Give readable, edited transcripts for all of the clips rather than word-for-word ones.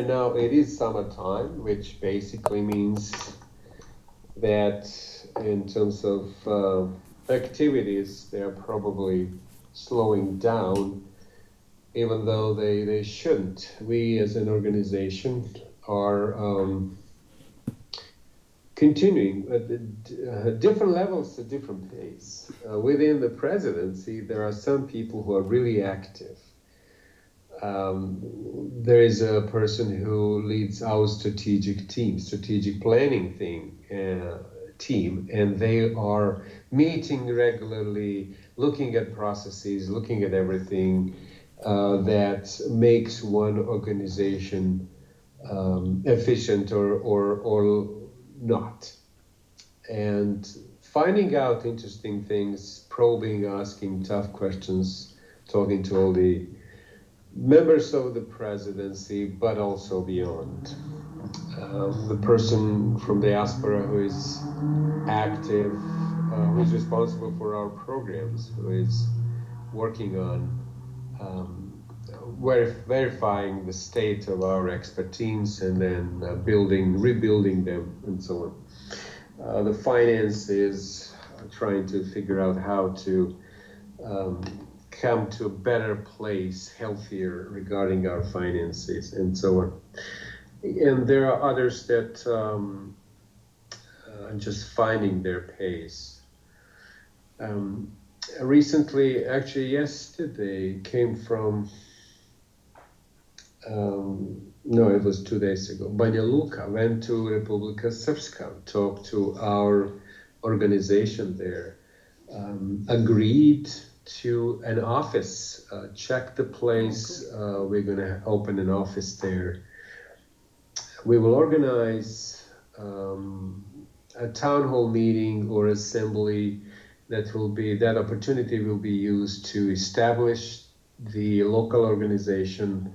And now it is summertime, which basically means that in terms of activities, they're probably slowing down, even though they shouldn't. We as an organization are continuing at different levels at different pace. Within the presidency, there are some people who are really active. There is a person who leads our strategic planning team, and they are meeting regularly, looking at processes, looking at everything that makes one organization efficient or not. And finding out interesting things, probing, asking tough questions, talking to all the members of the presidency, but also beyond. The person from diaspora who is active, who is responsible for our programs, who is working on verifying the state of our expert teams and then rebuilding them and so on. The finance is trying to figure out how to come to a better place, healthier regarding our finances and so on. And there are others that are just finding their pace. Recently, actually yesterday, came from, no, it was 2 days ago, Banja Luka, went to Republika Srpska, talked to our organization there, agreed to an office, check the place. We're going to open an office there. We will organize a town hall meeting or assembly that opportunity will be used to establish the local organization,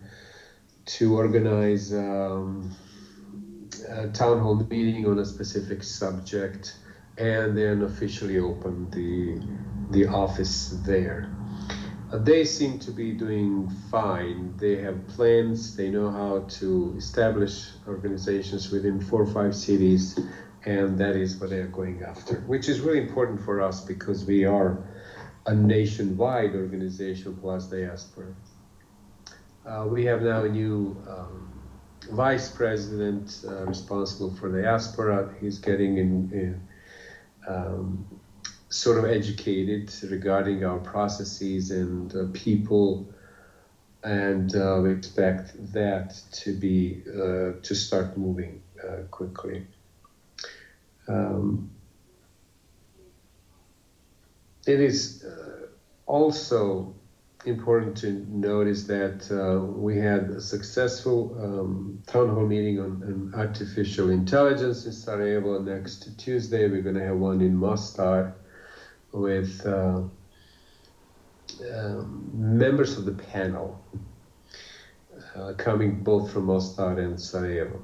to organize a town hall meeting on a specific subject, and then officially open the office there. They seem to be doing fine. They have plans. They know how to establish organizations within 4 or 5 cities, and that is what they are going after, which is really important for us because we are a nationwide organization plus diaspora. We have now a new vice president responsible for diaspora. He's getting sort of educated regarding our processes and people, and we expect that to start moving quickly. It is also important to notice that we had a successful town hall meeting on artificial intelligence in Sarajevo. Next Tuesday, we're going to have one in Mostar with members of the panel coming both from Mostar and Sarajevo,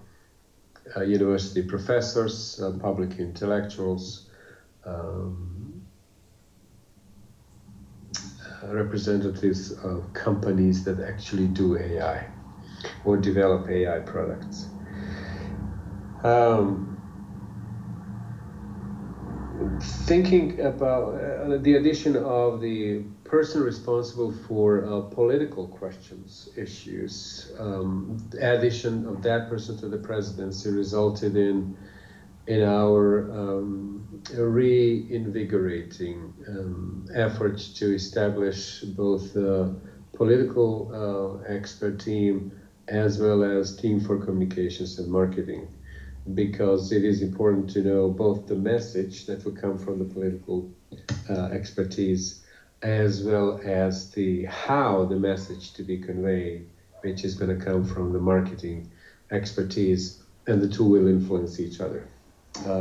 university professors, public intellectuals, representatives of companies that actually do AI or develop AI products. Thinking about the addition of the person responsible for political questions, issues, addition of that person to the presidency resulted in our reinvigorating efforts to establish both the political expert team as well as team for communications and marketing, because it is important to know both the message that will come from the political expertise as well as the how the message to be conveyed, which is going to come from the marketing expertise, and the two will influence each other.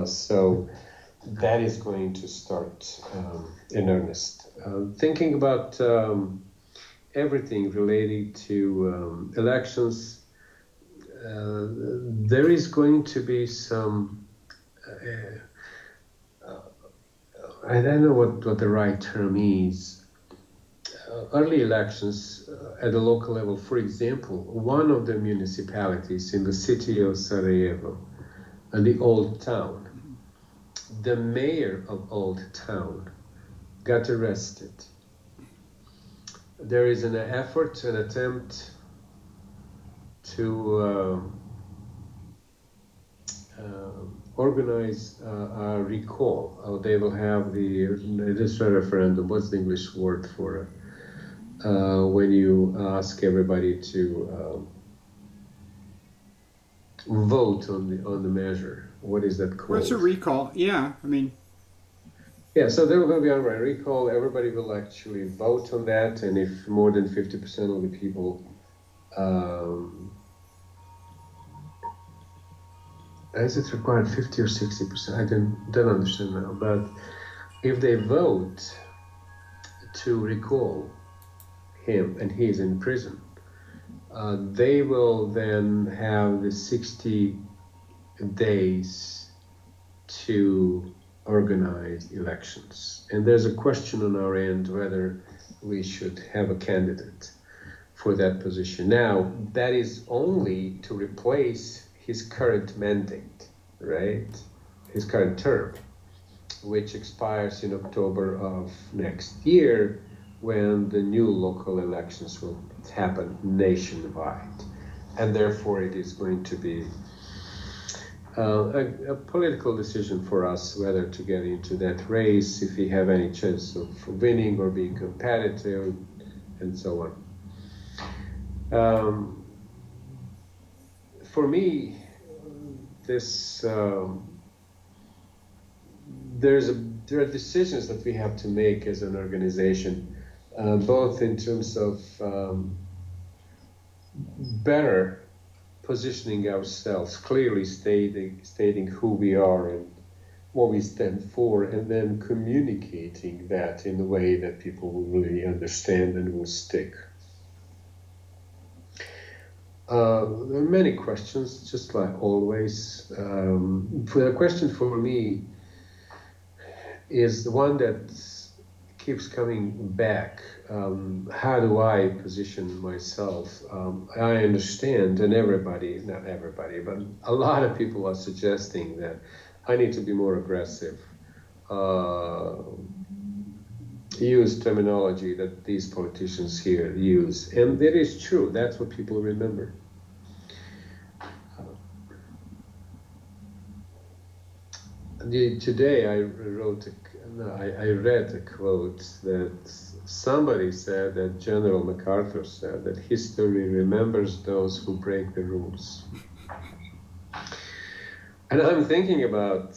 So that is going to start in earnest. Thinking about everything related to elections, there is going to be some, I don't know what the right term is, early elections at the local level, for example, one of the municipalities in the city of Sarajevo, the Old Town, the mayor of Old Town got arrested. There is an attempt to organize a recall. They will have this referendum. What's the English word for it? When you ask everybody to vote on the measure? What is that called? It's a recall. Yeah, I mean. Yeah, so there will going to be a recall. Everybody will actually vote on that, and if more than 50% of the people, is it required 50 or 60%? I don't understand now. But if they vote to recall him, and he is in prison, they will then have the 60 days to organized elections. And there's a question on our end whether we should have a candidate for that position. Now, that is only to replace his current mandate, right? His current term, which expires in October of next year, when the new local elections will happen nationwide. And therefore, it is going to be a political decision for us whether to get into that race, if we have any chance of winning or being competitive, and so on. For me, there are decisions that we have to make as an organization, both in terms of better positioning ourselves, clearly stating who we are and what we stand for, and then communicating that in a way that people will really understand and will stick. There are many questions, just like always. The question for me is the one that keeps coming back. How do I position myself? I understand, and not everybody, but a lot of people are suggesting that I need to be more aggressive, use terminology that these politicians here use. And it is true, that's what people remember. Today I read a quote that somebody said, that General MacArthur said, that history remembers those who break the rules. And I'm thinking about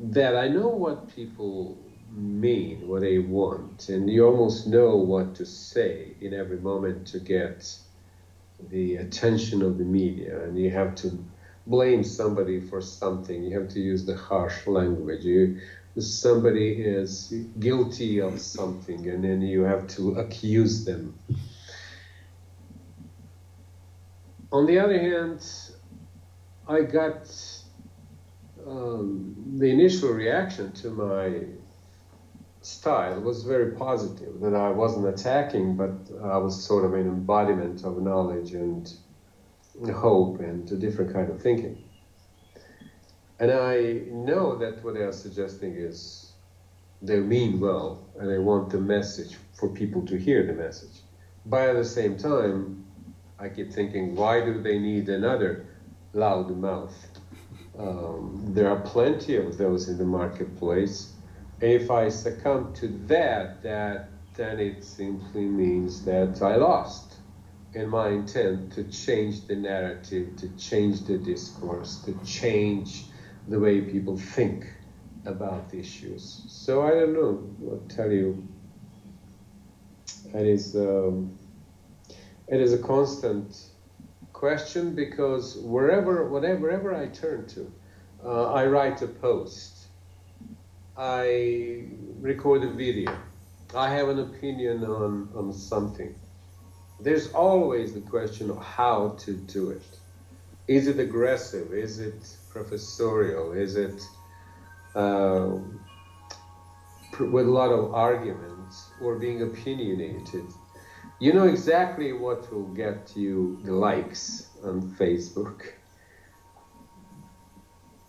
that. I know what people mean, what they want, and you almost know what to say in every moment to get the attention of the media, and you have to blame somebody for something. You have to use the harsh language. Somebody is guilty of something, and then you have to accuse them. On the other hand, I got the initial reaction to my style was very positive, that I wasn't attacking, but I was sort of an embodiment of knowledge and hope and a different kind of thinking. And I know that what they are suggesting is they mean well, and they want the message for people to hear the message. But at the same time, I keep thinking, why do they need another loud mouth? There are plenty of those in the marketplace. If I succumb to that, then it simply means that I lost. And my intent to change the narrative, to change the discourse, to change the way people think about issues. So I don't know what to tell you. It is a constant question, because wherever I turn to, I write a post, I record a video, I have an opinion on something. There's always the question of how to do it. Is it aggressive? Is it professorial? Is it with a lot of argument? or being opinionated. You know exactly what will get you the likes on Facebook.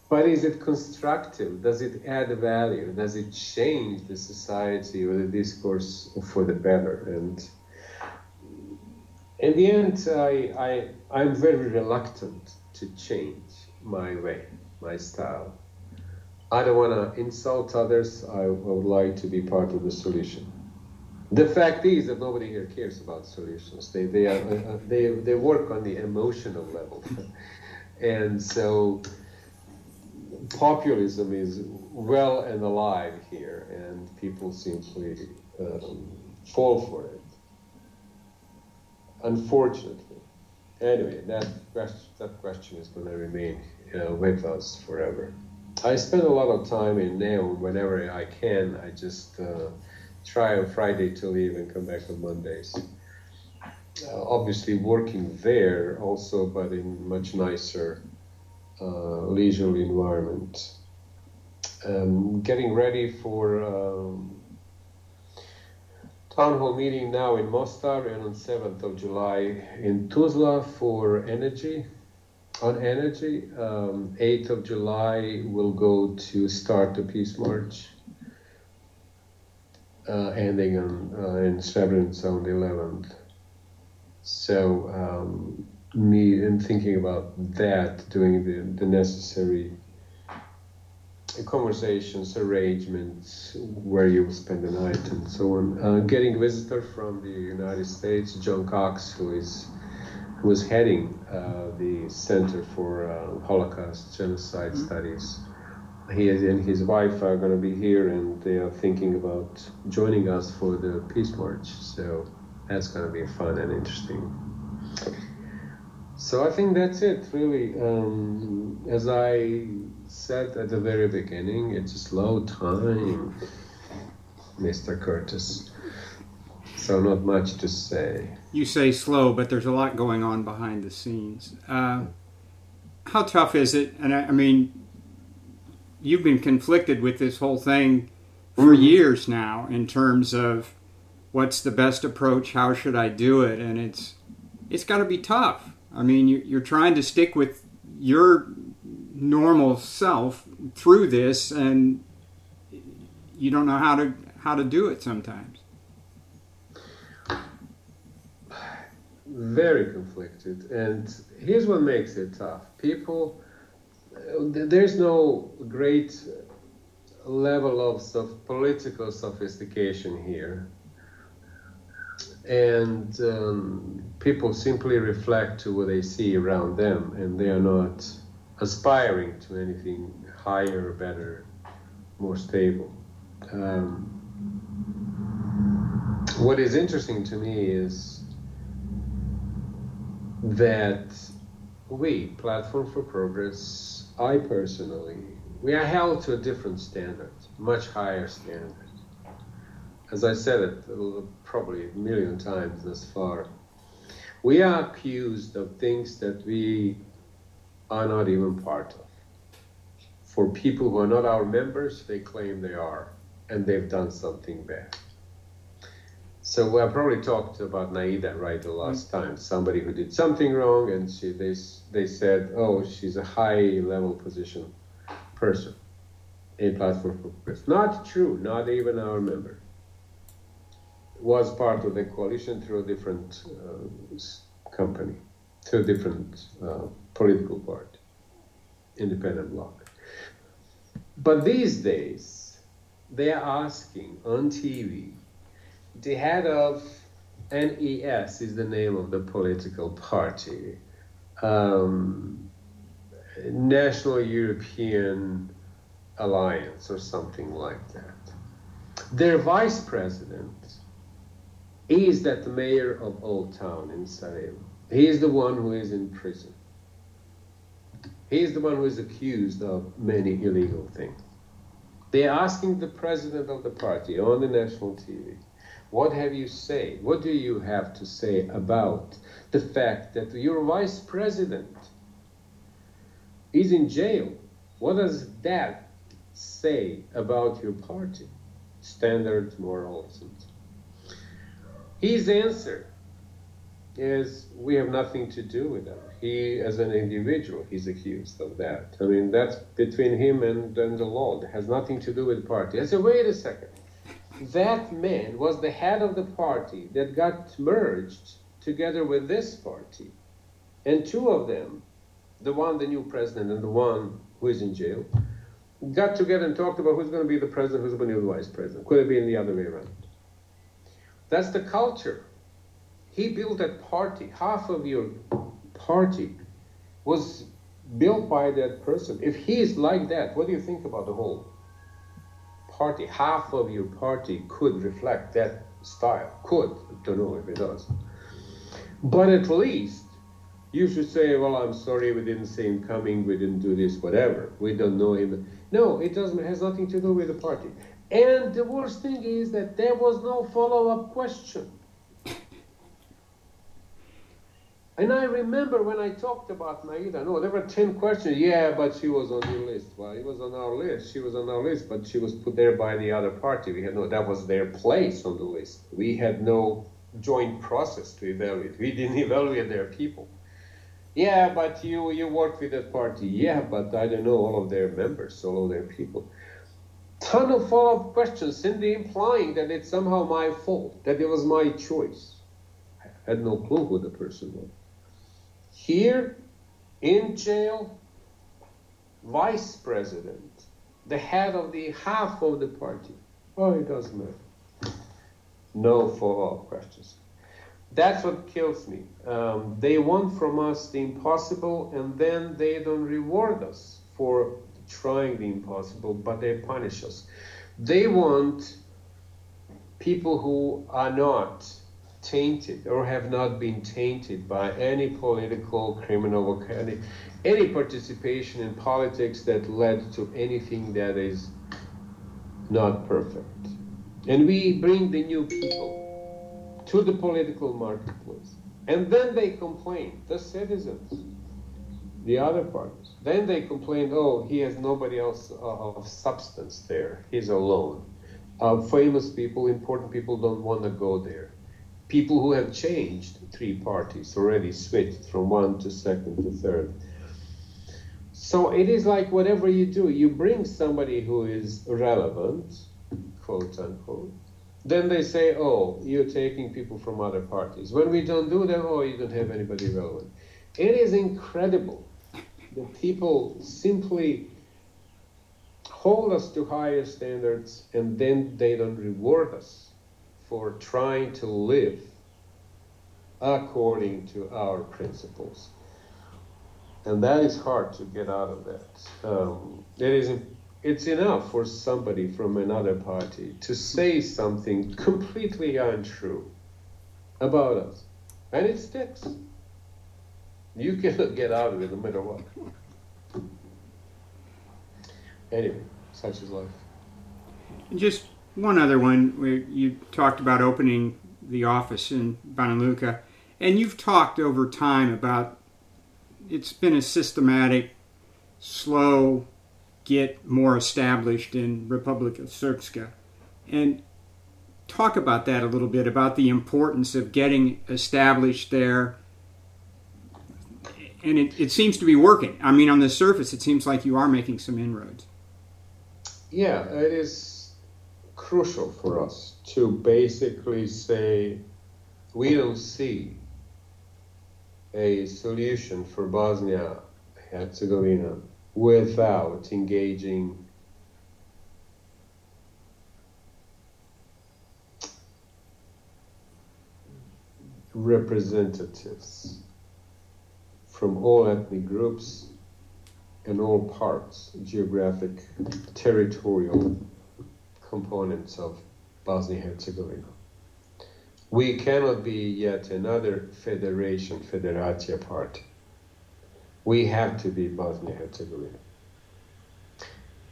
But is it constructive? Does it add value? Does it change the society or the discourse for the better? And in the end, I'm very reluctant to change my way, my style. I don't want to insult others. I would like to be part of the solution. The fact is that nobody here cares about solutions. They work on the emotional level, and so populism is well and alive here, and people simply fall for it. Unfortunately, anyway, that question is going to remain with us forever. I spend a lot of time in Neom whenever I can. I just try on Friday to leave and come back on Mondays. Obviously working there also, but in much nicer, leisurely environment. Getting ready for town hall meeting now in Mostar and on 7th of July in Tuzla for energy. On energy, 8th of July, we'll go to start the peace march, ending in Srebrenica on the 11th. So me and thinking about that, doing the necessary conversations, arrangements, where you will spend the night and so on. Getting visitor from the United States, John Cox, who was heading the Center for Holocaust Genocide Studies. He and his wife are going to be here, and they are thinking about joining us for the Peace March. So that's going to be fun and interesting. So I think that's it, really. As I said at the very beginning, it's a slow time, Mr. Curtis. So not much to say. You say slow, but there's a lot going on behind the scenes. How tough is it? And I mean, you've been conflicted with this whole thing for years now in terms of what's the best approach, how should I do it? And it's got to be tough. I mean, you're trying to stick with your normal self through this, and you don't know how to do it sometimes. Very conflicted, and here's what makes it tough. People, there's no great level of political sophistication here, and people simply reflect to what they see around them, and they are not aspiring to anything higher, better, more stable. What is interesting to me is that we, Platform for Progress, I personally, we are held to a different standard, much higher standard. As I said it probably a million times thus far, we are accused of things that we are not even part of. For people who are not our members, they claim they are, and they've done something bad. So I probably talked about Naida, right, the last time. Somebody who did something wrong, and they said, oh, she's a high-level position person in Platform for Progress. Not true, not even our member. Was part of the coalition through a different company, through a different political party, independent bloc. But these days, they are asking on TV. The head of NES is the name of the political party. National European Alliance or something like that. Their vice president is the mayor of Old Town in Sarajevo. He is the one who is in prison. He is the one who is accused of many illegal things. They are asking the president of the party on the national TV, what have you say? What do you have to say about the fact that your vice president is in jail? What does that say about your party? Standards, morals, and His answer is, we have nothing to do with them. He, as an individual, he's accused of that. I mean, that's between him and the law. It has nothing to do with the party. I said, wait a second. That man was the head of the party that got merged together with this party. And two of them, the one, the new president, and the one who is in jail, got together and talked about who's going to be the president, who's going to be the vice president. Could it be in the other way around? That's the culture. He built that party. Half of your party was built by that person. If he is like that, what do you think about the whole party? Half of your party could reflect that style. Could. Don't know if it does. But at least you should say, well, I'm sorry, we didn't see him coming, we didn't do this, whatever. We don't know him. No, it doesn't. It has nothing to do with the party. And the worst thing is that there was no follow-up question. And I remember when I talked about Naida, no, there were 10 questions. Yeah, but she was on your list. Well, it was on our list. She was on our list, but she was put there by the other party. We had no, that was their place on the list. We had no joint process to evaluate. We didn't evaluate their people. Yeah, but you worked with that party. Yeah, but I don't know all of their members, all of their people. Ton of follow-up questions, Cindy implying that it's somehow my fault, that it was my choice. I had no clue who the person was. Here, in jail, vice president, the head of the half of the party. Oh, it doesn't matter. No follow-up questions. That's what kills me. They want from us the impossible, and then they don't reward us for trying the impossible, but they punish us. They want people who are not tainted or have not been tainted by any political, criminal, any participation in politics that led to anything that is not perfect. And we bring the new people to the political marketplace. And then they complain, the citizens, the other parties. Then they complain, oh, he has nobody else of substance there. He's alone. Famous people, important people don't want to go there. People who have changed three parties, already switched from one to second to third. So it is like whatever you do, you bring somebody who is relevant, quote unquote, then they say, oh, you're taking people from other parties. When we don't do that, oh, you don't have anybody relevant. It is incredible that people simply hold us to higher standards and then they don't reward us for trying to live according to our principles. And that is hard to get out of that. It's enough for somebody from another party to say something completely untrue about us. And it sticks. You cannot get out of it no matter what. Anyway, such is life. And just one other one, where you talked about opening the office in Banja Luka. And you've talked over time about it's been a systematic, slow, get more established in Republika Srpska. And talk about that a little bit, about the importance of getting established there. And it seems to be working. I mean, on the surface, it seems like you are making some inroads. Yeah, it is crucial for us to basically say, we don't see a solution for Bosnia and Herzegovina without engaging representatives from all ethnic groups and all parts, geographic, territorial components of Bosnia and Herzegovina. We cannot be yet another federatia party. We have to be Bosnia and Herzegovina.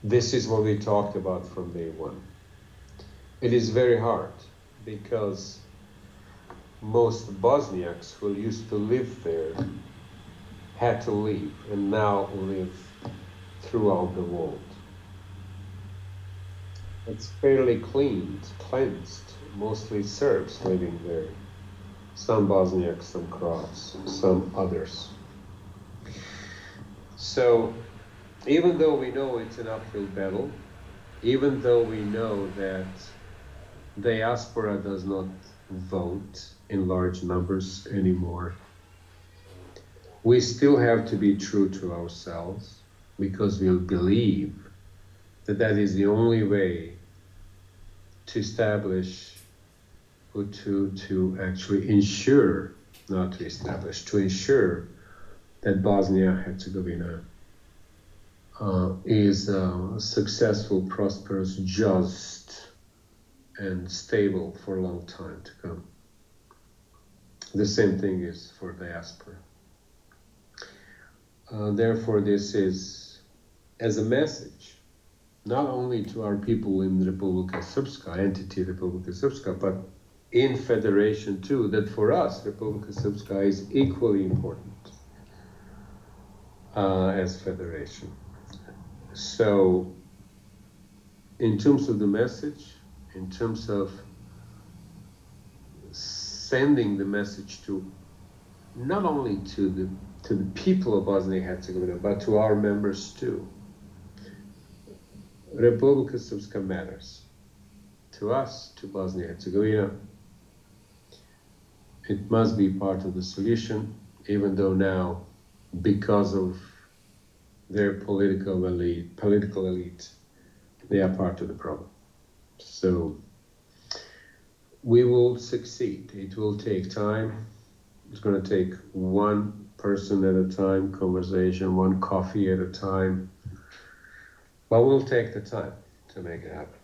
This is what we talked about from day one. It is very hard because most Bosniaks who used to live there had to leave and now live throughout the world. It's fairly cleansed, mostly Serbs living there. some Bosniaks, some Croats, some others. So even though we know it's an uphill battle, even though we know that the diaspora does not vote in large numbers anymore, we still have to be true to ourselves, because we believe that that is the only way to establish, or to actually ensure, not to establish, to ensure that Bosnia and Herzegovina is a successful, prosperous, just, and stable for a long time to come. The same thing is for diaspora. Therefore, this is as a message, not only to our people in the Republika Srpska, entity Republika Srpska, but in Federation too, that for us, Republika Srpska is equally important as Federation. So, in terms of the message, in terms of sending the message to not only to the people of Bosnia and Herzegovina, but to our members too. Republika Srpska matters to us, to Bosnia and Herzegovina. It must be part of the solution, even though now, because of their political elite, they are part of the problem. So we will succeed. It will take time. It's going to take one person at a time, conversation, one coffee at a time. But we'll take the time to make it happen.